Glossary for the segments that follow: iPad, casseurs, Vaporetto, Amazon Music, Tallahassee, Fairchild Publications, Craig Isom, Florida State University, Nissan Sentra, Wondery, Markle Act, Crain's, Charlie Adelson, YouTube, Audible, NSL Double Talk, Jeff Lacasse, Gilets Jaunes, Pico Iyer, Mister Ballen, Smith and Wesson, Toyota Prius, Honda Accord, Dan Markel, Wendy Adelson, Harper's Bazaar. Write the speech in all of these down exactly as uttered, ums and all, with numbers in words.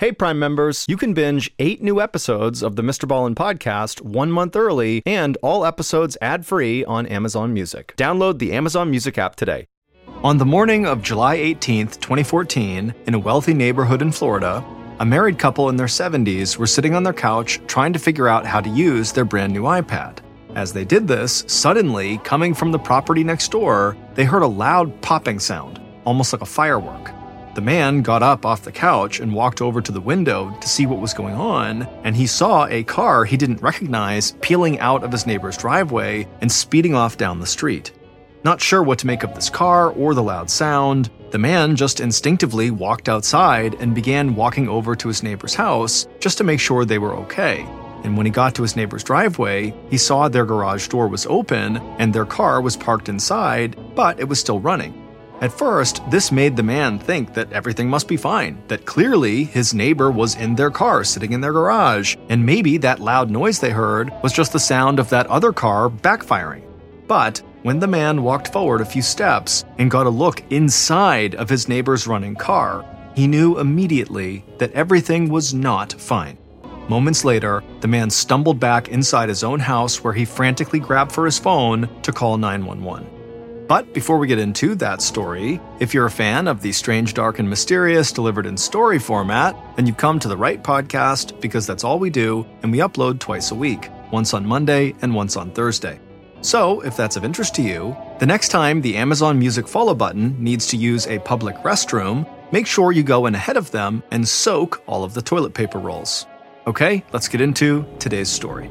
Hey, Prime members, you can binge eight new episodes of the Mister Ballen podcast one month early and all episodes ad-free on Amazon Music. Download the Amazon Music app today. On the morning of July eighteenth, twenty fourteen, in a wealthy neighborhood in Florida, a married couple in their seventies were sitting on their couch trying to figure out how to use their brand new iPad. As they did this, suddenly, coming from the property next door, they heard a loud popping sound, almost like a firework. The man got up off the couch and walked over to the window to see what was going on, and he saw a car he didn't recognize peeling out of his neighbor's driveway and speeding off down the street. Not sure what to make of this car or the loud sound, the man just instinctively walked outside and began walking over to his neighbor's house just to make sure they were okay. And when he got to his neighbor's driveway, he saw their garage door was open and their car was parked inside, but it was still running. At first, this made the man think that everything must be fine, that clearly his neighbor was in their car sitting in their garage, and maybe that loud noise they heard was just the sound of that other car backfiring. But when the man walked forward a few steps and got a look inside of his neighbor's running car, he knew immediately that everything was not fine. Moments later, the man stumbled back inside his own house where he frantically grabbed for his phone to call nine one one. But before we get into that story, if you're a fan of the Strange, Dark, and Mysterious delivered in story format, then you've come to the right podcast because that's all we do, and we upload twice a week, once on Monday and once on Thursday. So, if that's of interest to you, the next time the Amazon Music follow button needs to use a public restroom, make sure you go in ahead of them and soak all of the toilet paper rolls. Okay, let's get into today's story.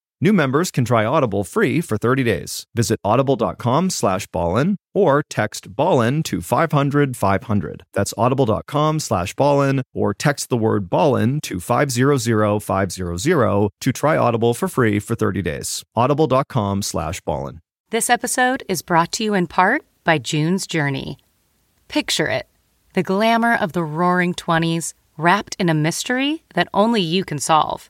New members can try Audible free for thirty days. Visit audible.com slash Ballin or text Ballin to five hundred five hundred. That's audible.com slash Ballin or text the word Ballin to five hundred five hundred to try Audible for free for thirty days. Audible.com slash Ballin. This episode is brought to you in part by June's Journey. Picture it, the glamour of the roaring twenties wrapped in a mystery that only you can solve.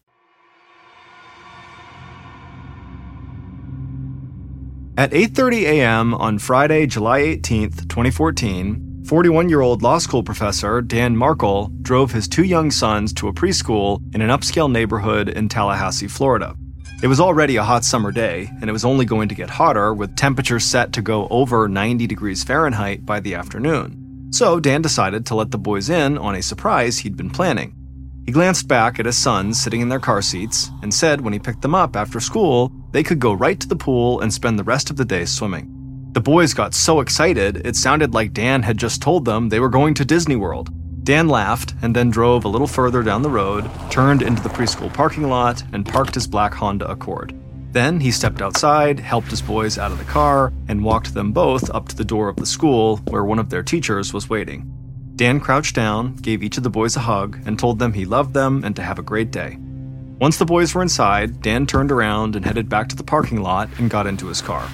At eight thirty a.m. on Friday, July eighteenth, twenty fourteen, forty-one-year-old law school professor Dan Markel drove his two young sons to a preschool in an upscale neighborhood in Tallahassee, Florida. It was already a hot summer day, and it was only going to get hotter, with temperatures set to go over ninety degrees Fahrenheit by the afternoon. So Dan decided to let the boys in on a surprise he'd been planning. He glanced back at his sons sitting in their car seats and said when he picked them up after school, they could go right to the pool and spend the rest of the day swimming. The boys got so excited, it sounded like Dan had just told them they were going to Disney World. Dan laughed and then drove a little further down the road, turned into the preschool parking lot, and parked his black Honda Accord. Then he stepped outside, helped his boys out of the car, and walked them both up to the door of the school where one of their teachers was waiting. Dan crouched down, gave each of the boys a hug, and told them he loved them and to have a great day. Once the boys were inside, Dan turned around and headed back to the parking lot and got into his car.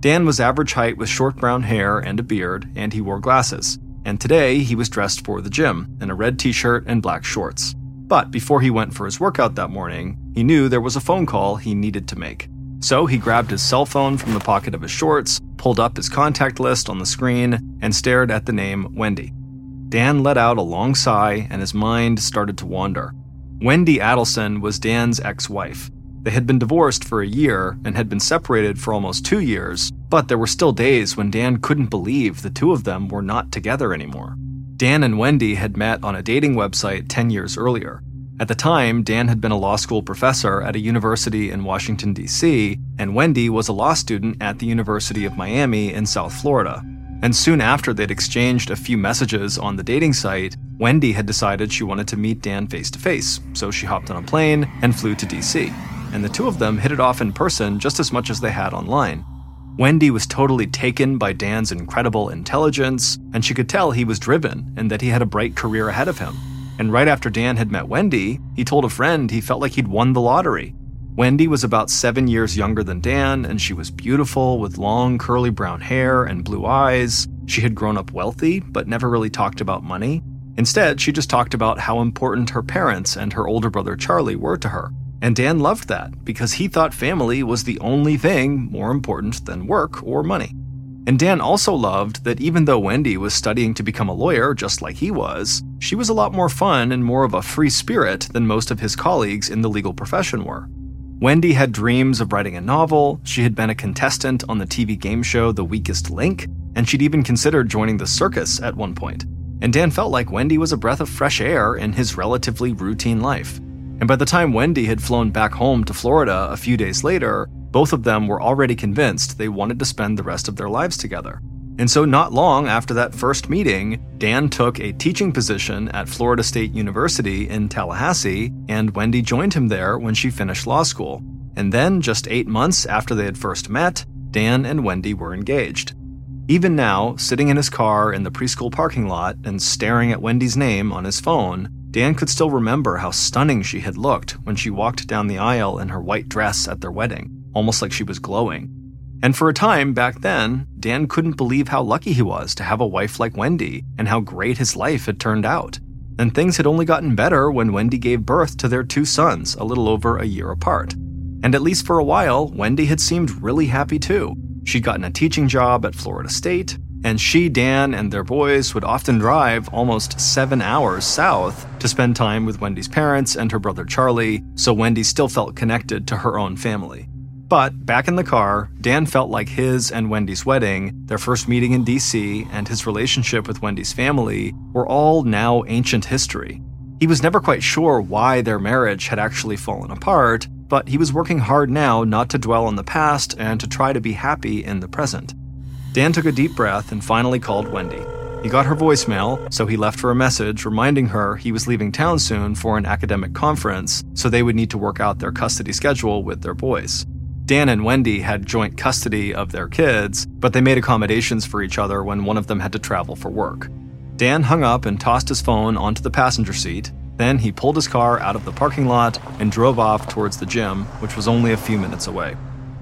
Dan was average height with short brown hair and a beard, and he wore glasses. and today he was dressed for the gym in a red t-shirt and black shorts. But before he went for his workout that morning, he knew there was a phone call he needed to make. So he grabbed his cell phone from the pocket of his shorts, pulled up his contact list on the screen, and stared at the name Wendy. Dan let out a long sigh, and his mind started to wander. Wendy Adelson was Dan's ex-wife. They had been divorced for a year and had been separated for almost two years, but there were still days when Dan couldn't believe the two of them were not together anymore. Dan and Wendy had met on a dating website ten years earlier. At the time, Dan had been a law school professor at a university in Washington, D C, and Wendy was a law student at the University of Miami in South Florida. And soon after they'd exchanged a few messages on the dating site, Wendy had decided she wanted to meet Dan face-to-face, so she hopped on a plane and flew to D C. And the two of them hit it off in person just as much as they had online. Wendy was totally taken by Dan's incredible intelligence, and she could tell he was driven and that he had a bright career ahead of him. And right after Dan had met Wendy, he told a friend he felt like he'd won the lottery. Wendy was about seven years younger than Dan, and she was beautiful with long curly brown hair and blue eyes. She had grown up wealthy, but never really talked about money. Instead, she just talked about how important her parents and her older brother Charlie were to her. And Dan loved that because he thought family was the only thing more important than work or money. And Dan also loved that even though Wendy was studying to become a lawyer just like he was, she was a lot more fun and more of a free spirit than most of his colleagues in the legal profession were. Wendy had dreams of writing a novel, she had been a contestant on the T V game show The Weakest Link, and she'd even considered joining the circus at one point. And Dan felt like Wendy was a breath of fresh air in his relatively routine life. And by the time Wendy had flown back home to Florida a few days later, both of them were already convinced they wanted to spend the rest of their lives together. And so not long after that first meeting, Dan took a teaching position at Florida State University in Tallahassee, and Wendy joined him there when she finished law school. And then, just eight months after they had first met, Dan and Wendy were engaged. Even now, sitting in his car in the preschool parking lot and staring at Wendy's name on his phone, Dan could still remember how stunning she had looked when she walked down the aisle in her white dress at their wedding, almost like she was glowing. And for a time back then, Dan couldn't believe how lucky he was to have a wife like Wendy and how great his life had turned out. And things had only gotten better when Wendy gave birth to their two sons a little over a year apart. And at least for a while, Wendy had seemed really happy too. She'd gotten a teaching job at Florida State, and she, Dan, and their boys would often drive almost seven hours south to spend time with Wendy's parents and her brother Charlie, so Wendy still felt connected to her own family. But back in the car, Dan felt like his and Wendy's wedding, their first meeting in D C, and his relationship with Wendy's family were all now ancient history. He was never quite sure why their marriage had actually fallen apart, but he was working hard now not to dwell on the past and to try to be happy in the present. Dan took a deep breath and finally called Wendy. He got her voicemail, so he left her a message reminding her he was leaving town soon for an academic conference, so they would need to work out their custody schedule with their boys. Dan and Wendy had joint custody of their kids, but they made accommodations for each other when one of them had to travel for work. Dan hung up and tossed his phone onto the passenger seat. Then he pulled his car out of the parking lot and drove off towards the gym, which was only a few minutes away.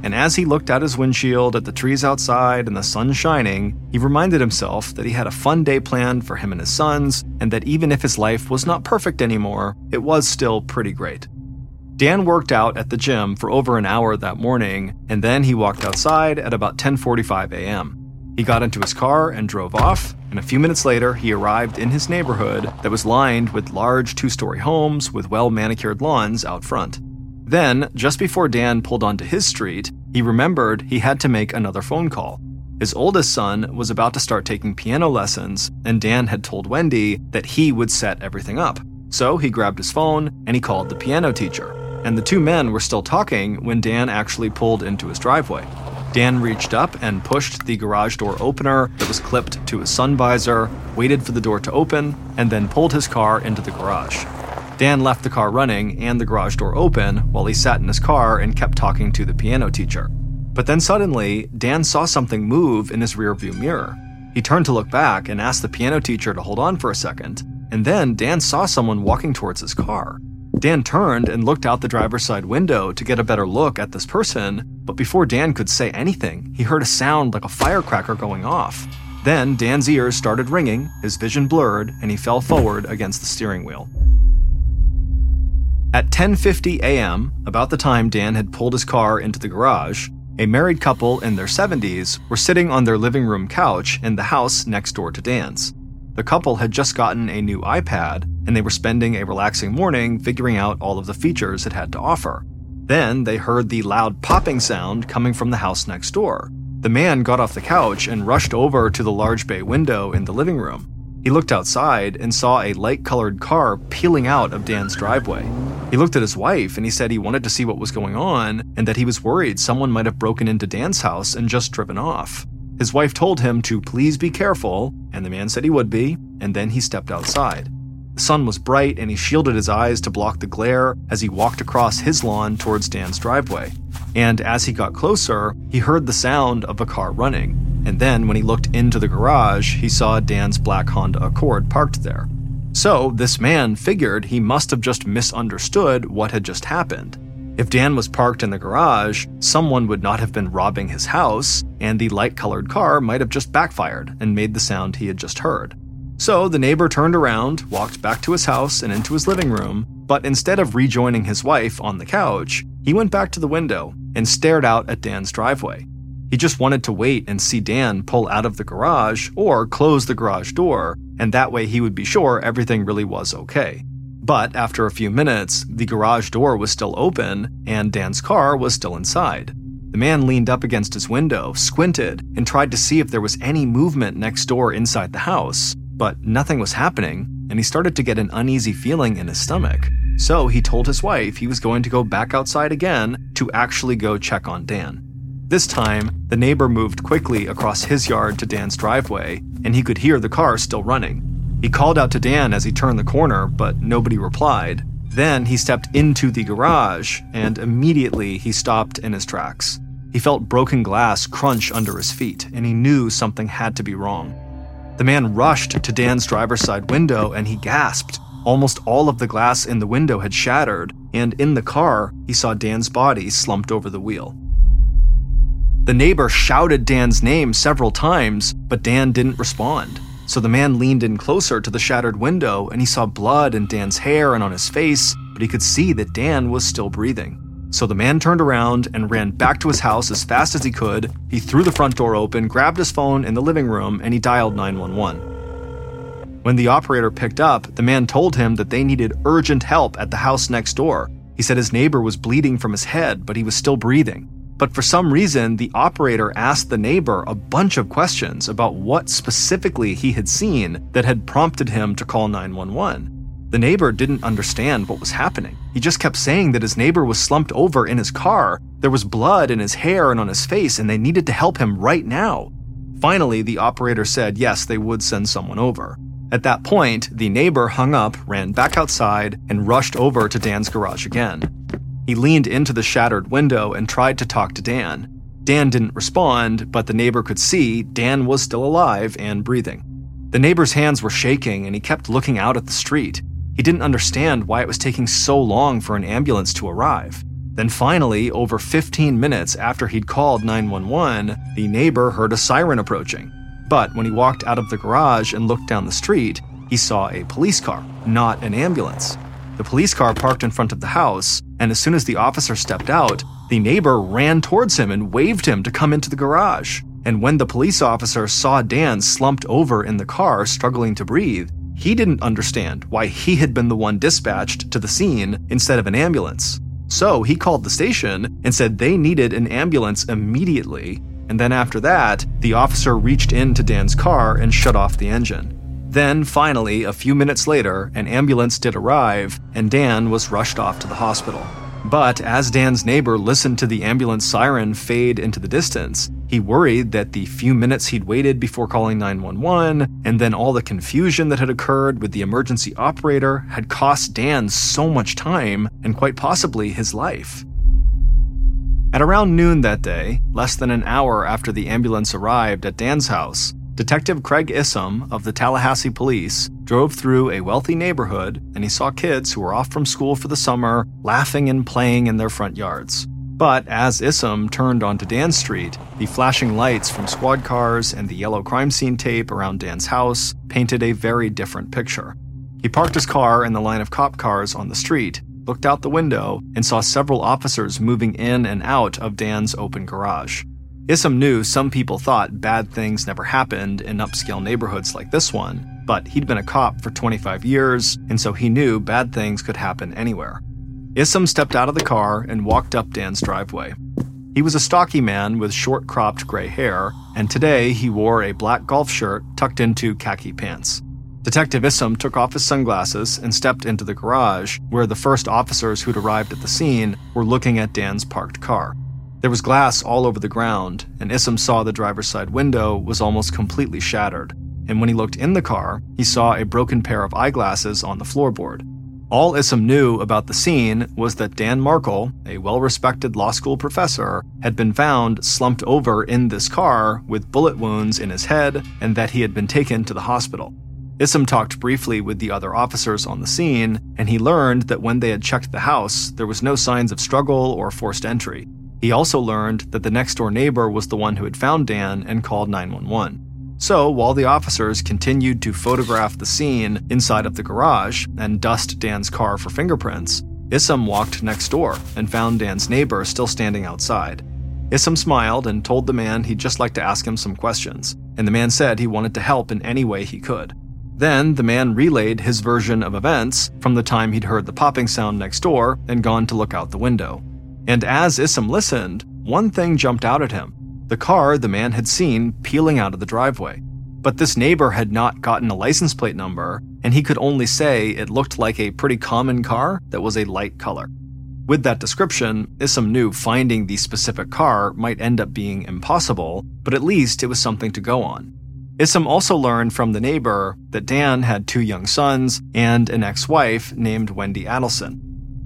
And as he looked out his windshield at the trees outside and the sun shining, he reminded himself that he had a fun day planned for him and his sons, and that even if his life was not perfect anymore, it was still pretty great. Dan worked out at the gym for over an hour that morning, and then he walked outside at about ten forty-five a.m. He got into his car and drove off, and a few minutes later he arrived in his neighborhood that was lined with large two-story homes with well-manicured lawns out front. Then, just before Dan pulled onto his street, he remembered he had to make another phone call. His oldest son was about to start taking piano lessons, and Dan had told Wendy that he would set everything up. So he grabbed his phone and he called the piano teacher. And the two men were still talking when Dan actually pulled into his driveway. Dan reached up and pushed the garage door opener that was clipped to his sun visor, waited for the door to open, and then pulled his car into the garage. Dan left the car running and the garage door open while he sat in his car and kept talking to the piano teacher. But then suddenly, Dan saw something move in his rearview mirror. He turned to look back and asked the piano teacher to hold on for a second, and then Dan saw someone walking towards his car. Dan turned and looked out the driver's side window to get a better look at this person, but before Dan could say anything, he heard a sound like a firecracker going off. Then Dan's ears started ringing, his vision blurred, and he fell forward against the steering wheel. At ten fifty a.m., about the time Dan had pulled his car into the garage, a married couple in their seventies were sitting on their living room couch in the house next door to Dan's. The couple had just gotten a new iPad, and they were spending a relaxing morning figuring out all of the features it had to offer. Then they heard the loud popping sound coming from the house next door. The man got off the couch and rushed over to the large bay window in the living room. He looked outside and saw a light-colored car peeling out of Dan's driveway. He looked at his wife and he said he wanted to see what was going on and that he was worried someone might have broken into Dan's house and just driven off. His wife told him to please be careful, and the man said he would be, and then he stepped outside. The sun was bright and he shielded his eyes to block the glare as he walked across his lawn towards Dan's driveway. And as he got closer, he heard the sound of a car running, and then when he looked into the garage, he saw Dan's black Honda Accord parked there. So this man figured he must have just misunderstood what had just happened. If Dan was parked in the garage, someone would not have been robbing his house, and the light-colored car might have just backfired and made the sound he had just heard. So the neighbor turned around, walked back to his house and into his living room, but instead of rejoining his wife on the couch, he went back to the window and stared out at Dan's driveway. He just wanted to wait and see Dan pull out of the garage or close the garage door, and that way he would be sure everything really was okay. But after a few minutes, the garage door was still open and Dan's car was still inside. The man leaned up against his window, squinted, and tried to see if there was any movement next door inside the house, but nothing was happening, and he started to get an uneasy feeling in his stomach. So he told his wife he was going to go back outside again to actually go check on Dan. This time, the neighbor moved quickly across his yard to Dan's driveway, and he could hear the car still running. He called out to Dan as he turned the corner, but nobody replied. Then he stepped into the garage, and immediately he stopped in his tracks. He felt broken glass crunch under his feet, and he knew something had to be wrong. The man rushed to Dan's driver's side window, and he gasped. Almost all of the glass in the window had shattered, and in the car, he saw Dan's body slumped over the wheel. The neighbor shouted Dan's name several times, but Dan didn't respond. So the man leaned in closer to the shattered window, and he saw blood in Dan's hair and on his face, but he could see that Dan was still breathing. So the man turned around and ran back to his house as fast as he could. He threw the front door open, grabbed his phone in the living room, and he dialed nine one one. When the operator picked up, the man told him that they needed urgent help at the house next door. He said his neighbor was bleeding from his head, but he was still breathing. But for some reason, the operator asked the neighbor a bunch of questions about what specifically he had seen that had prompted him to call nine one one. The neighbor didn't understand what was happening. He just kept saying that his neighbor was slumped over in his car, there was blood in his hair and on his face, and they needed to help him right now. Finally, the operator said yes, they would send someone over. At that point, the neighbor hung up, ran back outside, and rushed over to Dan's garage again. He leaned into the shattered window and tried to talk to Dan. Dan didn't respond, but the neighbor could see Dan was still alive and breathing. The neighbor's hands were shaking and he kept looking out at the street. He didn't understand why it was taking so long for an ambulance to arrive. Then finally, over fifteen minutes after he'd called nine one one, the neighbor heard a siren approaching. But when he walked out of the garage and looked down the street, he saw a police car, not an ambulance. The police car parked in front of the house, and as soon as the officer stepped out, the neighbor ran towards him and waved him to come into the garage. And when the police officer saw Dan slumped over in the car, struggling to breathe, he didn't understand why he had been the one dispatched to the scene instead of an ambulance. So he called the station and said they needed an ambulance immediately, and then after that, the officer reached into Dan's car and shut off the engine. Then, finally, a few minutes later, an ambulance did arrive, and Dan was rushed off to the hospital. But as Dan's neighbor listened to the ambulance siren fade into the distance, he worried that the few minutes he'd waited before calling nine one one, and then all the confusion that had occurred with the emergency operator, had cost Dan so much time, and quite possibly his life. At around noon that day, less than an hour after the ambulance arrived at Dan's house, Detective Craig Isom of the Tallahassee Police drove through a wealthy neighborhood and he saw kids who were off from school for the summer laughing and playing in their front yards. But as Isom turned onto Dan Street, the flashing lights from squad cars and the yellow crime scene tape around Dan's house painted a very different picture. He parked his car in the line of cop cars on the street, looked out the window, and saw several officers moving in and out of Dan's open garage. Isom knew some people thought bad things never happened in upscale neighborhoods like this one, but he'd been a cop for twenty-five years, and so he knew bad things could happen anywhere. Isom stepped out of the car and walked up Dan's driveway. He was a stocky man with short-cropped gray hair, and today he wore a black golf shirt tucked into khaki pants. Detective Isom took off his sunglasses and stepped into the garage, where the first officers who'd arrived at the scene were looking at Dan's parked car. There was glass all over the ground, and Isom saw the driver's side window was almost completely shattered. And when he looked in the car, he saw a broken pair of eyeglasses on the floorboard. All Isom knew about the scene was that Dan Markel, a well-respected law school professor, had been found slumped over in this car with bullet wounds in his head, and that he had been taken to the hospital. Isom talked briefly with the other officers on the scene, and he learned that when they had checked the house, there was no signs of struggle or forced entry. He also learned that the next-door neighbor was the one who had found Dan and called nine one one. So, while the officers continued to photograph the scene inside of the garage and dust Dan's car for fingerprints, Isom walked next door and found Dan's neighbor still standing outside. Isom smiled and told the man he'd just like to ask him some questions, and the man said he wanted to help in any way he could. Then, the man relayed his version of events from the time he'd heard the popping sound next door and gone to look out the window. And as Isom listened, one thing jumped out at him: the car the man had seen peeling out of the driveway. But this neighbor had not gotten a license plate number, and he could only say it looked like a pretty common car that was a light color. With that description, Isom knew finding the specific car might end up being impossible, but at least it was something to go on. Isom also learned from the neighbor that Dan had two young sons and an ex-wife named Wendy Adelson.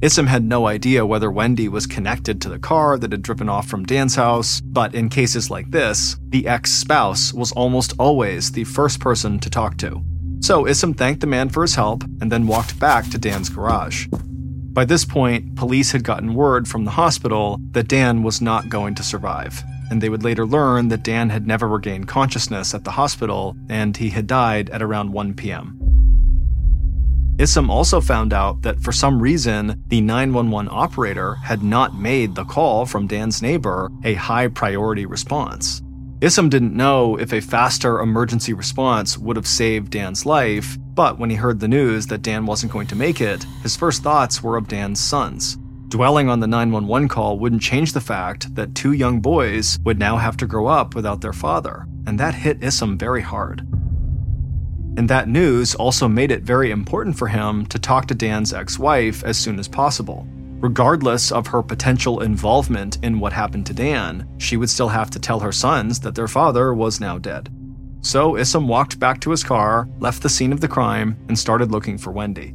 Isom had no idea whether Wendy was connected to the car that had driven off from Dan's house, but in cases like this, the ex-spouse was almost always the first person to talk to. So Isom thanked the man for his help and then walked back to Dan's garage. By this point, police had gotten word from the hospital that Dan was not going to survive, and they would later learn that Dan had never regained consciousness at the hospital and he had died at around one p.m. Isom also found out that for some reason, the nine one one operator had not made the call from Dan's neighbor a high-priority response. Isom didn't know if a faster emergency response would have saved Dan's life, but when he heard the news that Dan wasn't going to make it, his first thoughts were of Dan's sons. Dwelling on the nine one one call wouldn't change the fact that two young boys would now have to grow up without their father, and that hit Isom very hard. And that news also made it very important for him to talk to Dan's ex-wife as soon as possible. Regardless of her potential involvement in what happened to Dan, she would still have to tell her sons that their father was now dead. So Isom walked back to his car, left the scene of the crime, and started looking for Wendy.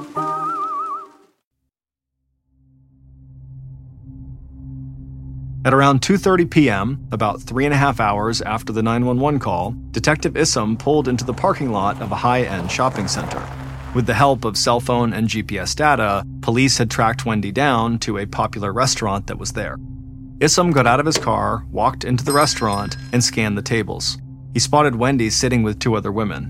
At around two thirty p.m., about three and a half hours after the nine one one call, Detective Isom pulled into the parking lot of a high-end shopping center. With the help of cell phone and G P S data, police had tracked Wendy down to a popular restaurant that was there. Isom got out of his car, walked into the restaurant, and scanned the tables. He spotted Wendy sitting with two other women.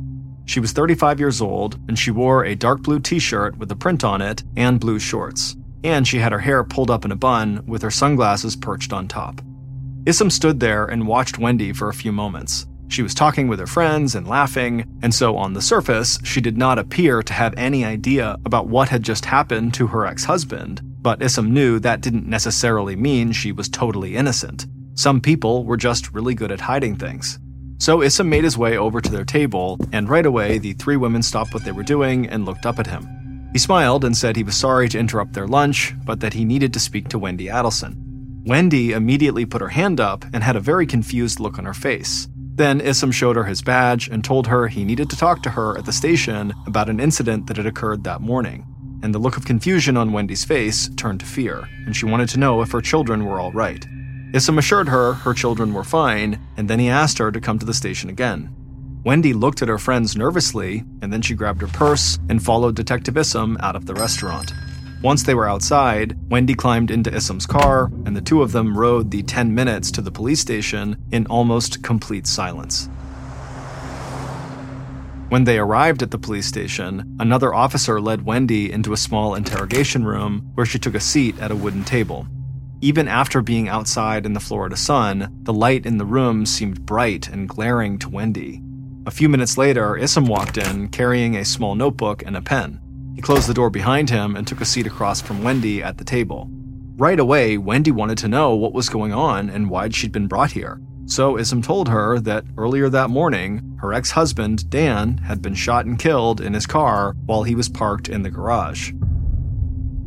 She was thirty-five years old, and she wore a dark blue t-shirt with a print on it and blue shorts, and she had her hair pulled up in a bun with her sunglasses perched on top. Isom stood there and watched Wendy for a few moments. She was talking with her friends and laughing, and so on the surface, she did not appear to have any idea about what had just happened to her ex-husband, but Isom knew that didn't necessarily mean she was totally innocent. Some people were just really good at hiding things. So Isom made his way over to their table, and right away the three women stopped what they were doing and looked up at him. He smiled and said he was sorry to interrupt their lunch, but that he needed to speak to Wendy Adelson. Wendy immediately put her hand up and had a very confused look on her face. Then Isom showed her his badge and told her he needed to talk to her at the station about an incident that had occurred that morning. And the look of confusion on Wendy's face turned to fear, and she wanted to know if her children were all right. Isom assured her her children were fine, and then he asked her to come to the station again. Wendy looked at her friends nervously, and then she grabbed her purse and followed Detective Isom out of the restaurant. Once they were outside, Wendy climbed into Isom's car, and the two of them rode the ten minutes to the police station in almost complete silence. When they arrived at the police station, another officer led Wendy into a small interrogation room where she took a seat at a wooden table. Even after being outside in the Florida sun, the light in the room seemed bright and glaring to Wendy. A few minutes later, Isom walked in, carrying a small notebook and a pen. He closed the door behind him and took a seat across from Wendy at the table. Right away, Wendy wanted to know what was going on and why she'd been brought here. So Isom told her that earlier that morning, her ex-husband, Dan, had been shot and killed in his car while he was parked in the garage.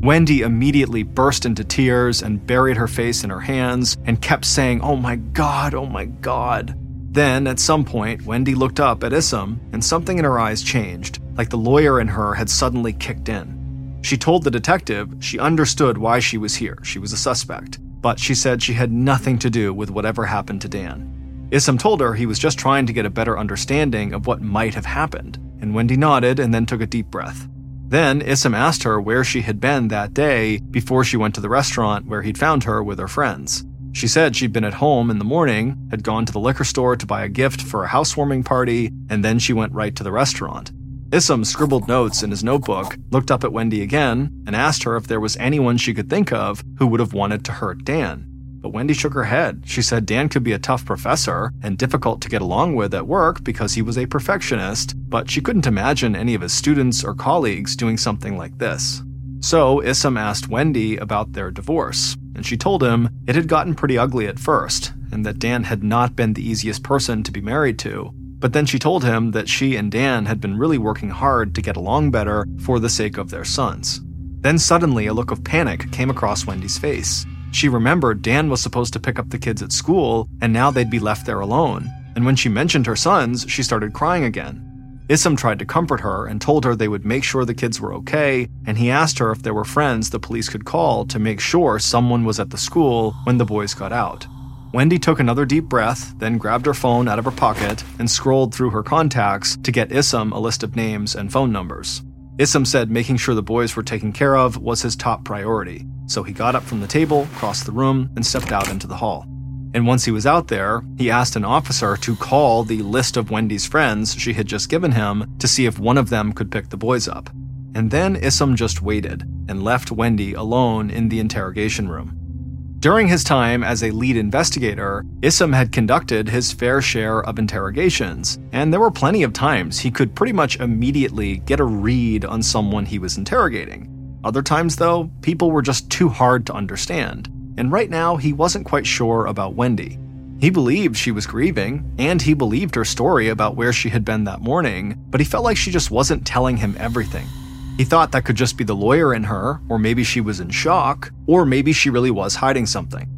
Wendy immediately burst into tears and buried her face in her hands and kept saying, "Oh my God, oh my God." Then, at some point, Wendy looked up at Isom, and something in her eyes changed, like the lawyer in her had suddenly kicked in. She told the detective she understood why she was here, she was a suspect, but she said she had nothing to do with whatever happened to Dan. Isom told her he was just trying to get a better understanding of what might have happened, and Wendy nodded and then took a deep breath. Then Isom asked her where she had been that day before she went to the restaurant where he'd found her with her friends. She said she'd been at home in the morning, had gone to the liquor store to buy a gift for a housewarming party, and then she went right to the restaurant. Isom scribbled notes in his notebook, looked up at Wendy again, and asked her if there was anyone she could think of who would have wanted to hurt Dan. But Wendy shook her head. She said Dan could be a tough professor and difficult to get along with at work because he was a perfectionist, but she couldn't imagine any of his students or colleagues doing something like this. So Isom asked Wendy about their divorce, and she told him it had gotten pretty ugly at first, and that Dan had not been the easiest person to be married to, but then she told him that she and Dan had been really working hard to get along better for the sake of their sons. Then suddenly a look of panic came across Wendy's face. She remembered Dan was supposed to pick up the kids at school, and now they'd be left there alone, and when she mentioned her sons, she started crying again. Isom tried to comfort her and told her they would make sure the kids were okay, and he asked her if there were friends the police could call to make sure someone was at the school when the boys got out. Wendy took another deep breath, then grabbed her phone out of her pocket and scrolled through her contacts to get Isom a list of names and phone numbers. Isom said making sure the boys were taken care of was his top priority, so he got up from the table, crossed the room, and stepped out into the hall. And once he was out there, he asked an officer to call the list of Wendy's friends she had just given him to see if one of them could pick the boys up. And then Isom just waited and left Wendy alone in the interrogation room. During his time as a lead investigator, Isom had conducted his fair share of interrogations, and there were plenty of times he could pretty much immediately get a read on someone he was interrogating. Other times, though, people were just too hard to understand. And right now, he wasn't quite sure about Wendy. He believed she was grieving, and he believed her story about where she had been that morning, but he felt like she just wasn't telling him everything. He thought that could just be the lawyer in her, or maybe she was in shock, or maybe she really was hiding something.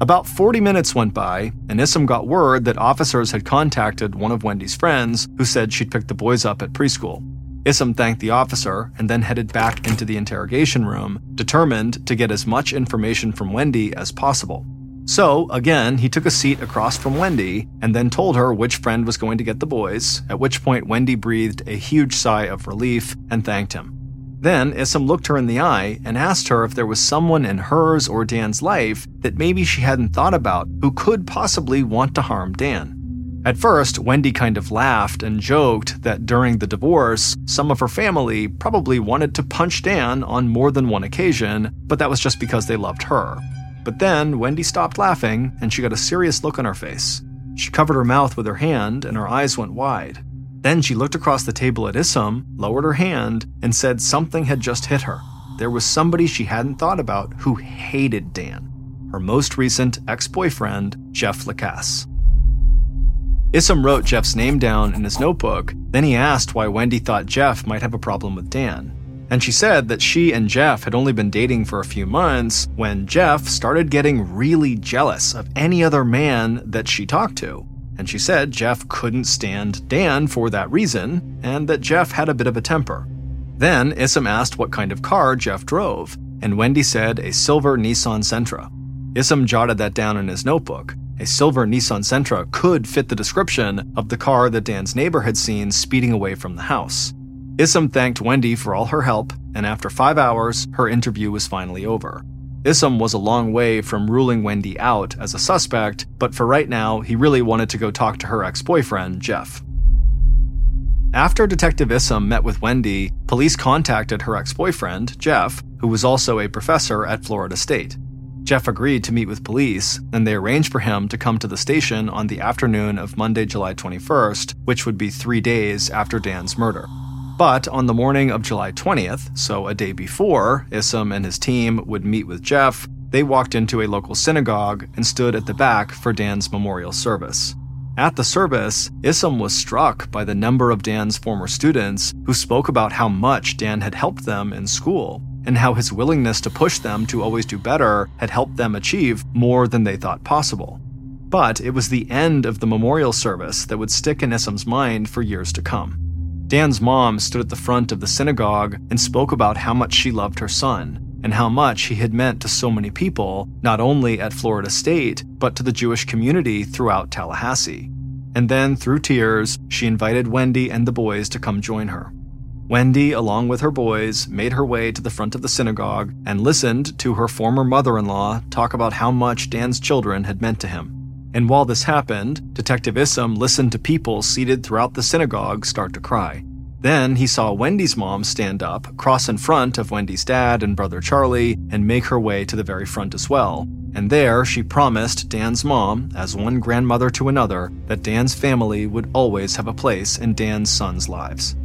About forty minutes went by, and Isom got word that officers had contacted one of Wendy's friends who said she'd picked the boys up at preschool. Isom thanked the officer and then headed back into the interrogation room, determined to get as much information from Wendy as possible. So, again, he took a seat across from Wendy and then told her which friend was going to get the boys, at which point Wendy breathed a huge sigh of relief and thanked him. Then Isom looked her in the eye and asked her if there was someone in hers or Dan's life that maybe she hadn't thought about who could possibly want to harm Dan. At first, Wendy kind of laughed and joked that during the divorce, some of her family probably wanted to punch Dan on more than one occasion, but that was just because they loved her. But then, Wendy stopped laughing, and she got a serious look on her face. She covered her mouth with her hand, and her eyes went wide. Then she looked across the table at Isom, lowered her hand, and said something had just hit her. There was somebody she hadn't thought about who hated Dan, her most recent ex-boyfriend, Jeff Lacasse. Isom wrote Jeff's name down in his notebook, then he asked why Wendy thought Jeff might have a problem with Dan. And she said that she and Jeff had only been dating for a few months when Jeff started getting really jealous of any other man that she talked to. And she said Jeff couldn't stand Dan for that reason, and that Jeff had a bit of a temper. Then Isom asked what kind of car Jeff drove, and Wendy said a silver Nissan Sentra. Isom jotted that down in his notebook. A silver Nissan Sentra could fit the description of the car that Dan's neighbor had seen speeding away from the house. Isom thanked Wendy for all her help, and after five hours, her interview was finally over. Isom was a long way from ruling Wendy out as a suspect, but for right now, he really wanted to go talk to her ex-boyfriend, Jeff. After Detective Isom met with Wendy, police contacted her ex-boyfriend, Jeff, who was also a professor at Florida State. Jeff agreed to meet with police, and they arranged for him to come to the station on the afternoon of Monday, July twenty-first, which would be three days after Dan's murder. But on the morning of July twentieth, so a day before Isom and his team would meet with Jeff, they walked into a local synagogue and stood at the back for Dan's memorial service. At the service, Isom was struck by the number of Dan's former students who spoke about how much Dan had helped them in school, and how his willingness to push them to always do better had helped them achieve more than they thought possible. But it was the end of the memorial service that would stick in Isom's mind for years to come. Dan's mom stood at the front of the synagogue and spoke about how much she loved her son, and how much he had meant to so many people, not only at Florida State, but to the Jewish community throughout Tallahassee. And then, through tears, she invited Wendy and the boys to come join her. Wendy, along with her boys, made her way to the front of the synagogue and listened to her former mother-in-law talk about how much Dan's children had meant to him. And while this happened, Detective Isom listened to people seated throughout the synagogue start to cry. Then he saw Wendy's mom stand up, cross in front of Wendy's dad and brother Charlie, and make her way to the very front as well. And there, she promised Dan's mom, as one grandmother to another, that Dan's family would always have a place in Dan's sons' lives.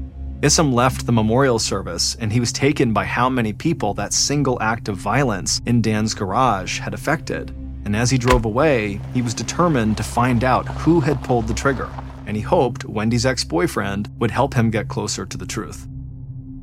Isom left the memorial service, and he was taken by how many people that single act of violence in Dan's garage had affected. And as he drove away, he was determined to find out who had pulled the trigger, and he hoped Wendy's ex-boyfriend would help him get closer to the truth.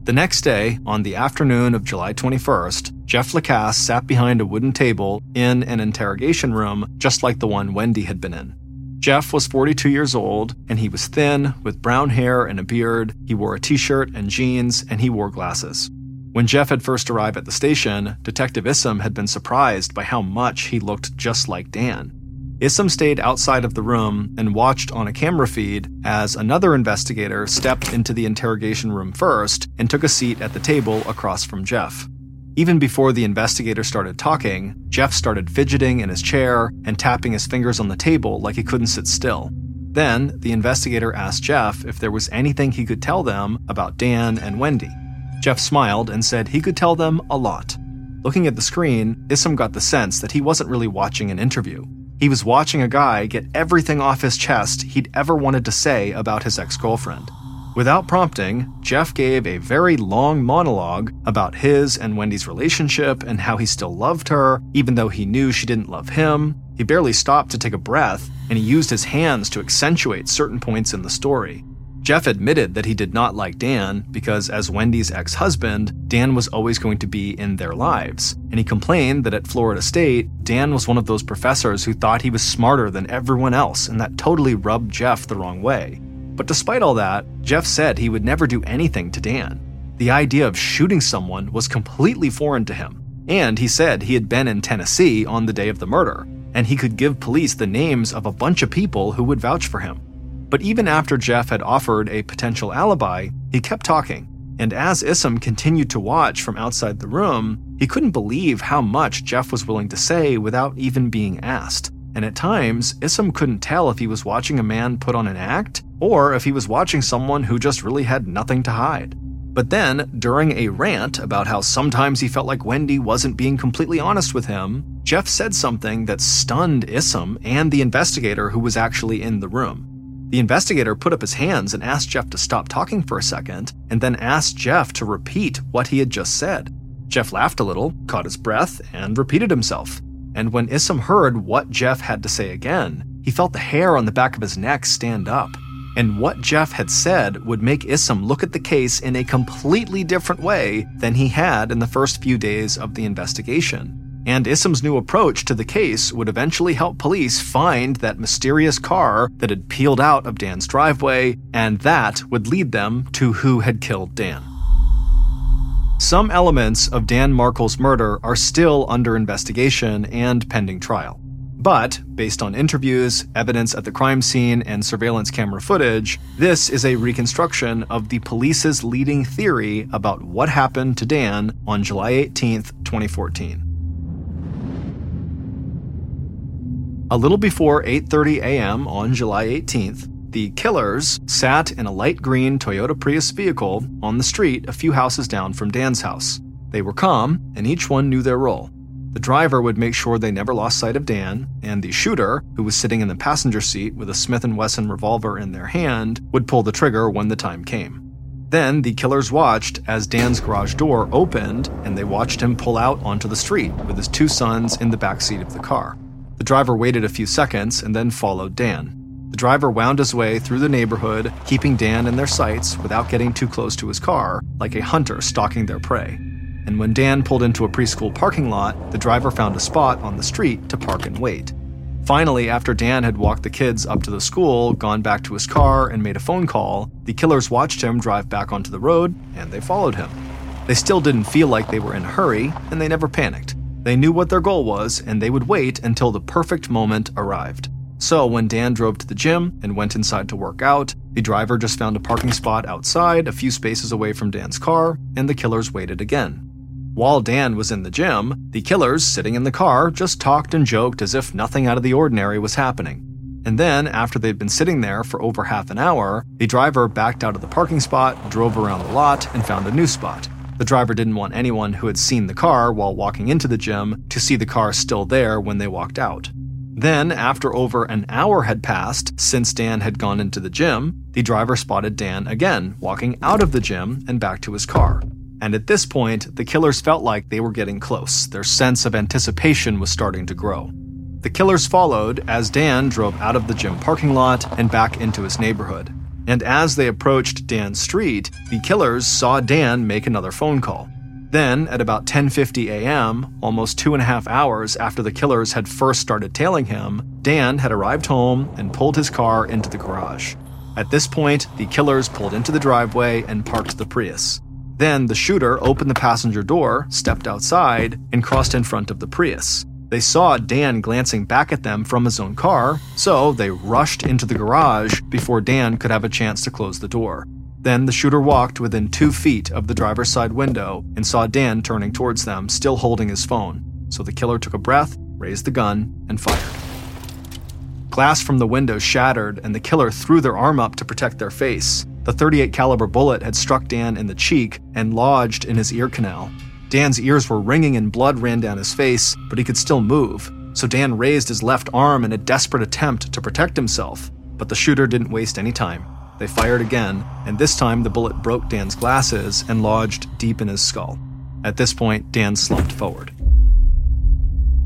The next day, on the afternoon of July twenty-first, Jeff Lacasse sat behind a wooden table in an interrogation room just like the one Wendy had been in. Jeff was forty-two years old, and he was thin, with brown hair and a beard. He wore a t-shirt and jeans, and he wore glasses. When Jeff had first arrived at the station, Detective Isom had been surprised by how much he looked just like Dan. Isom stayed outside of the room and watched on a camera feed as another investigator stepped into the interrogation room first and took a seat at the table across from Jeff. Even before the investigator started talking, Jeff started fidgeting in his chair and tapping his fingers on the table like he couldn't sit still. Then, the investigator asked Jeff if there was anything he could tell them about Dan and Wendy. Jeff smiled and said he could tell them a lot. Looking at the screen, Isom got the sense that he wasn't really watching an interview. He was watching a guy get everything off his chest he'd ever wanted to say about his ex-girlfriend. Without prompting, Jeff gave a very long monologue about his and Wendy's relationship and how he still loved her, even though he knew she didn't love him. He barely stopped to take a breath, and he used his hands to accentuate certain points in the story. Jeff admitted that he did not like Dan because, as Wendy's ex-husband, Dan was always going to be in their lives, and he complained that at Florida State, Dan was one of those professors who thought he was smarter than everyone else, and that totally rubbed Jeff the wrong way. But despite all that, Jeff said he would never do anything to Dan. The idea of shooting someone was completely foreign to him, and he said he had been in Tennessee on the day of the murder, and he could give police the names of a bunch of people who would vouch for him. But even after Jeff had offered a potential alibi, he kept talking, and as Isom continued to watch from outside the room, he couldn't believe how much Jeff was willing to say without even being asked. and at times, Isom couldn't tell if he was watching a man put on an act or if he was watching someone who just really had nothing to hide. But then, during a rant about how sometimes he felt like Wendy wasn't being completely honest with him, Jeff said something that stunned Isom and the investigator who was actually in the room. The investigator put up his hands and asked Jeff to stop talking for a second, and then asked Jeff to repeat what he had just said. Jeff laughed a little, caught his breath, and repeated himself. And when Isom heard what Jeff had to say again, he felt the hair on the back of his neck stand up. And what Jeff had said would make Isom look at the case in a completely different way than he had in the first few days of the investigation. And Isom's new approach to the case would eventually help police find that mysterious car that had peeled out of Dan's driveway, and that would lead them to who had killed Dan. Some elements of Dan Markel's murder are still under investigation and pending trial. But, based on interviews, evidence at the crime scene, and surveillance camera footage, this is a reconstruction of the police's leading theory about what happened to Dan on July eighteenth, twenty fourteen. A little before eight thirty a.m. on July eighteenth, the killers sat in a light green Toyota Prius vehicle on the street a few houses down from Dan's house. They were calm, and each one knew their role. The driver would make sure they never lost sight of Dan, and the shooter, who was sitting in the passenger seat with a Smith and Wesson revolver in their hand, would pull the trigger when the time came. Then the killers watched as Dan's garage door opened, and they watched him pull out onto the street with his two sons in the backseat of the car. The driver waited a few seconds and then followed Dan. The driver wound his way through the neighborhood, keeping Dan in their sights without getting too close to his car, like a hunter stalking their prey. And when Dan pulled into a preschool parking lot, the driver found a spot on the street to park and wait. Finally, after Dan had walked the kids up to the school, gone back to his car, and made a phone call, the killers watched him drive back onto the road, and they followed him. They still didn't feel like they were in a hurry, and they never panicked. They knew what their goal was, and they would wait until the perfect moment arrived. So when Dan drove to the gym and went inside to work out, the driver just found a parking spot outside a few spaces away from Dan's car, and the killers waited again. While Dan was in the gym, the killers, sitting in the car, just talked and joked as if nothing out of the ordinary was happening. And then, after they'd been sitting there for over half an hour, the driver backed out of the parking spot, drove around the lot, and found a new spot. The driver didn't want anyone who had seen the car while walking into the gym to see the car still there when they walked out. Then, after over an hour had passed since Dan had gone into the gym, the driver spotted Dan again, walking out of the gym and back to his car. And at this point, the killers felt like they were getting close. Their sense of anticipation was starting to grow. The killers followed as Dan drove out of the gym parking lot and back into his neighborhood. And as they approached Dan's street, the killers saw Dan make another phone call. Then, at about ten fifty a.m., almost two and a half hours after the killers had first started tailing him, Dan had arrived home and pulled his car into the garage. At this point, the killers pulled into the driveway and parked the Prius. Then, the shooter opened the passenger door, stepped outside, and crossed in front of the Prius. They saw Dan glancing back at them from his own car, so they rushed into the garage before Dan could have a chance to close the door. Then the shooter walked within two feet of the driver's side window and saw Dan turning towards them, still holding his phone. So the killer took a breath, raised the gun, and fired. Glass from the window shattered, and the killer threw their arm up to protect their face. The thirty-eight caliber bullet had struck Dan in the cheek and lodged in his ear canal. Dan's ears were ringing and blood ran down his face, but he could still move. So Dan raised his left arm in a desperate attempt to protect himself. But the shooter didn't waste any time. They fired again, and this time the bullet broke Dan's glasses and lodged deep in his skull. At this point, Dan slumped forward.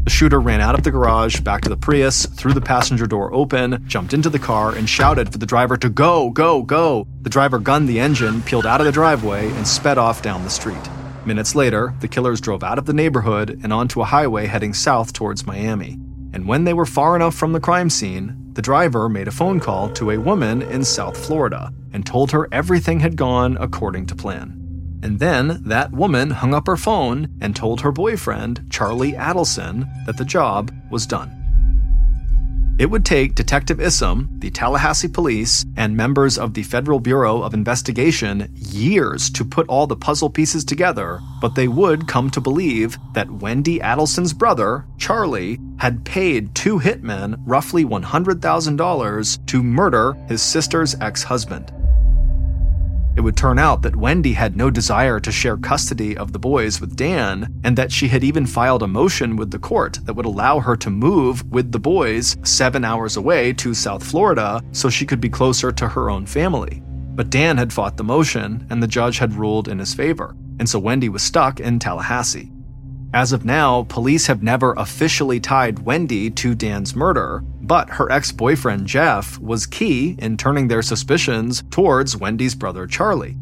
The shooter ran out of the garage, back to the Prius, threw the passenger door open, jumped into the car, and shouted for the driver to go, go, go. The driver gunned the engine, peeled out of the driveway, and sped off down the street. Minutes later, the killers drove out of the neighborhood and onto a highway heading south towards Miami. And when they were far enough from the crime scene, the driver made a phone call to a woman in South Florida and told her everything had gone according to plan. And then that woman hung up her phone and told her boyfriend, Charlie Adelson, that the job was done. It would take Detective Isom, the Tallahassee police, and members of the Federal Bureau of Investigation years to put all the puzzle pieces together, but they would come to believe that Wendy Adelson's brother, Charlie, had paid two hitmen roughly one hundred thousand dollars to murder his sister's ex-husband. It would turn out that Wendy had no desire to share custody of the boys with Dan, and that she had even filed a motion with the court that would allow her to move with the boys seven hours away to South Florida so she could be closer to her own family. But Dan had fought the motion, and the judge had ruled in his favor, and so Wendy was stuck in Tallahassee. As of now, police have never officially tied Wendy to Dan's murder, but her ex-boyfriend Jeff was key in turning their suspicions towards Wendy's brother Charlie.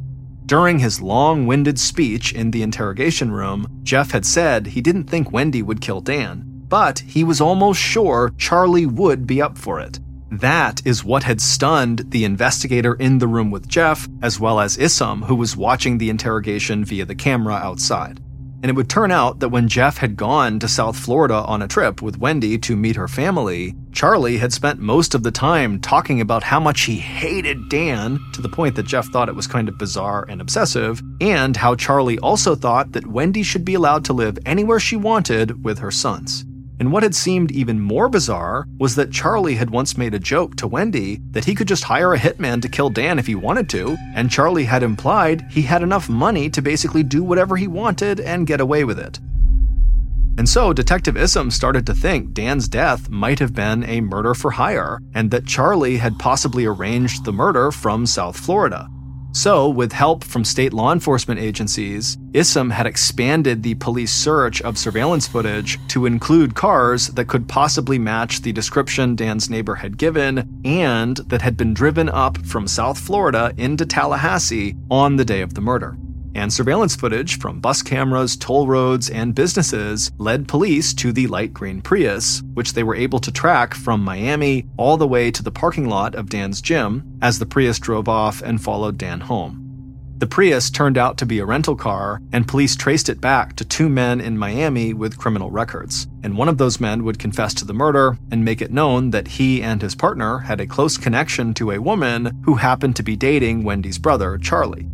During his long-winded speech in the interrogation room, Jeff had said he didn't think Wendy would kill Dan, but he was almost sure Charlie would be up for it. That is what had stunned the investigator in the room with Jeff, as well as Isom, who was watching the interrogation via the camera outside. And it would turn out that when Jeff had gone to South Florida on a trip with Wendy to meet her family, Charlie had spent most of the time talking about how much he hated Dan, to the point that Jeff thought it was kind of bizarre and obsessive, and how Charlie also thought that Wendy should be allowed to live anywhere she wanted with her sons. And what had seemed even more bizarre was that Charlie had once made a joke to Wendy that he could just hire a hitman to kill Dan if he wanted to, and Charlie had implied he had enough money to basically do whatever he wanted and get away with it. And so Detective Isom started to think Dan's death might have been a murder for hire, and that Charlie had possibly arranged the murder from South Florida. So, with help from state law enforcement agencies, Isom had expanded the police search of surveillance footage to include cars that could possibly match the description Dan's neighbor had given and that had been driven up from South Florida into Tallahassee on the day of the murder. And surveillance footage from bus cameras, toll roads, and businesses led police to the light green Prius, which they were able to track from Miami all the way to the parking lot of Dan's gym as the Prius drove off and followed Dan home. The Prius turned out to be a rental car, and police traced it back to two men in Miami with criminal records. And one of those men would confess to the murder and make it known that he and his partner had a close connection to a woman who happened to be dating Wendy's brother, Charlie.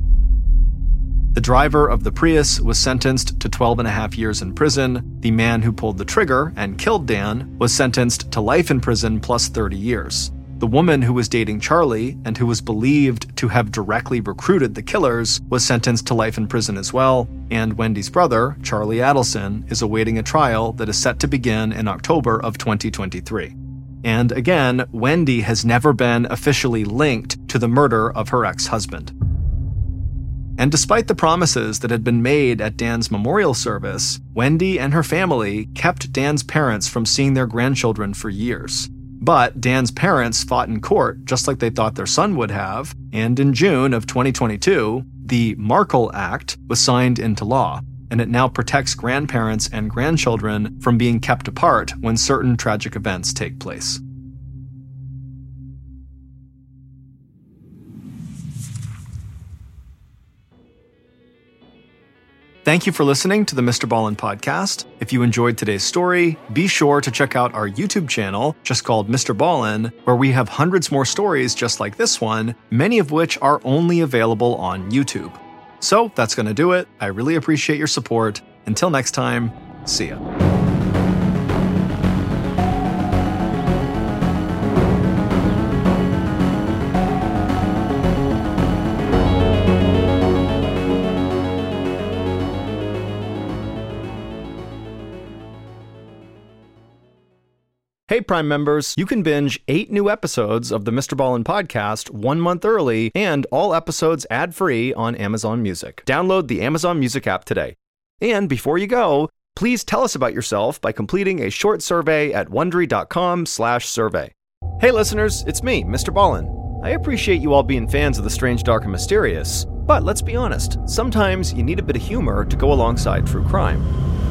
The driver of the Prius was sentenced to twelve and a half years in prison. The man who pulled the trigger and killed Dan was sentenced to life in prison plus thirty years. The woman who was dating Charlie and who was believed to have directly recruited the killers was sentenced to life in prison as well. And Wendy's brother, Charlie Adelson, is awaiting a trial that is set to begin in October of twenty twenty-three. And again, Wendy has never been officially linked to the murder of her ex-husband. And despite the promises that had been made at Dan's memorial service, Wendy and her family kept Dan's parents from seeing their grandchildren for years. But Dan's parents fought in court just like they thought their son would have, and in June of twenty twenty-two, the Markle Act was signed into law, and it now protects grandparents and grandchildren from being kept apart when certain tragic events take place. Thank you for listening to the Mister Ballen podcast. If you enjoyed today's story, be sure to check out our YouTube channel, just called Mister Ballen, where we have hundreds more stories just like this one, many of which are only available on YouTube. So that's going to do it. I really appreciate your support. Until next time, see ya. Hey, Prime members, you can binge eight new episodes of the Mister Ballen podcast one month early and all episodes ad-free on Amazon Music. Download the Amazon Music app today. And before you go, please tell us about yourself by completing a short survey at Wondery.com slash survey. Hey, listeners, it's me, Mister Ballen. I appreciate you all being fans of the strange, dark, and mysterious, but let's be honest, sometimes you need a bit of humor to go alongside true crime.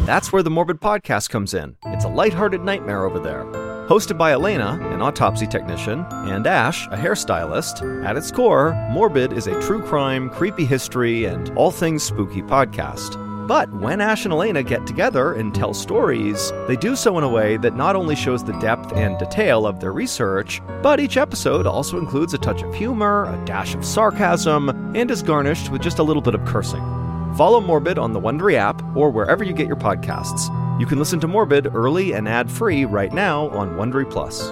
That's where the Morbid Podcast comes in. It's a lighthearted nightmare over there. Hosted by Elena, an autopsy technician, and Ash, a hairstylist, at its core, Morbid is a true crime, creepy history, and all things spooky podcast. But when Ash and Elena get together and tell stories, they do so in a way that not only shows the depth and detail of their research, but each episode also includes a touch of humor, a dash of sarcasm, and is garnished with just a little bit of cursing. Follow Morbid on the Wondery app or wherever you get your podcasts. You can listen to Morbid early and ad-free right now on Wondery Plus.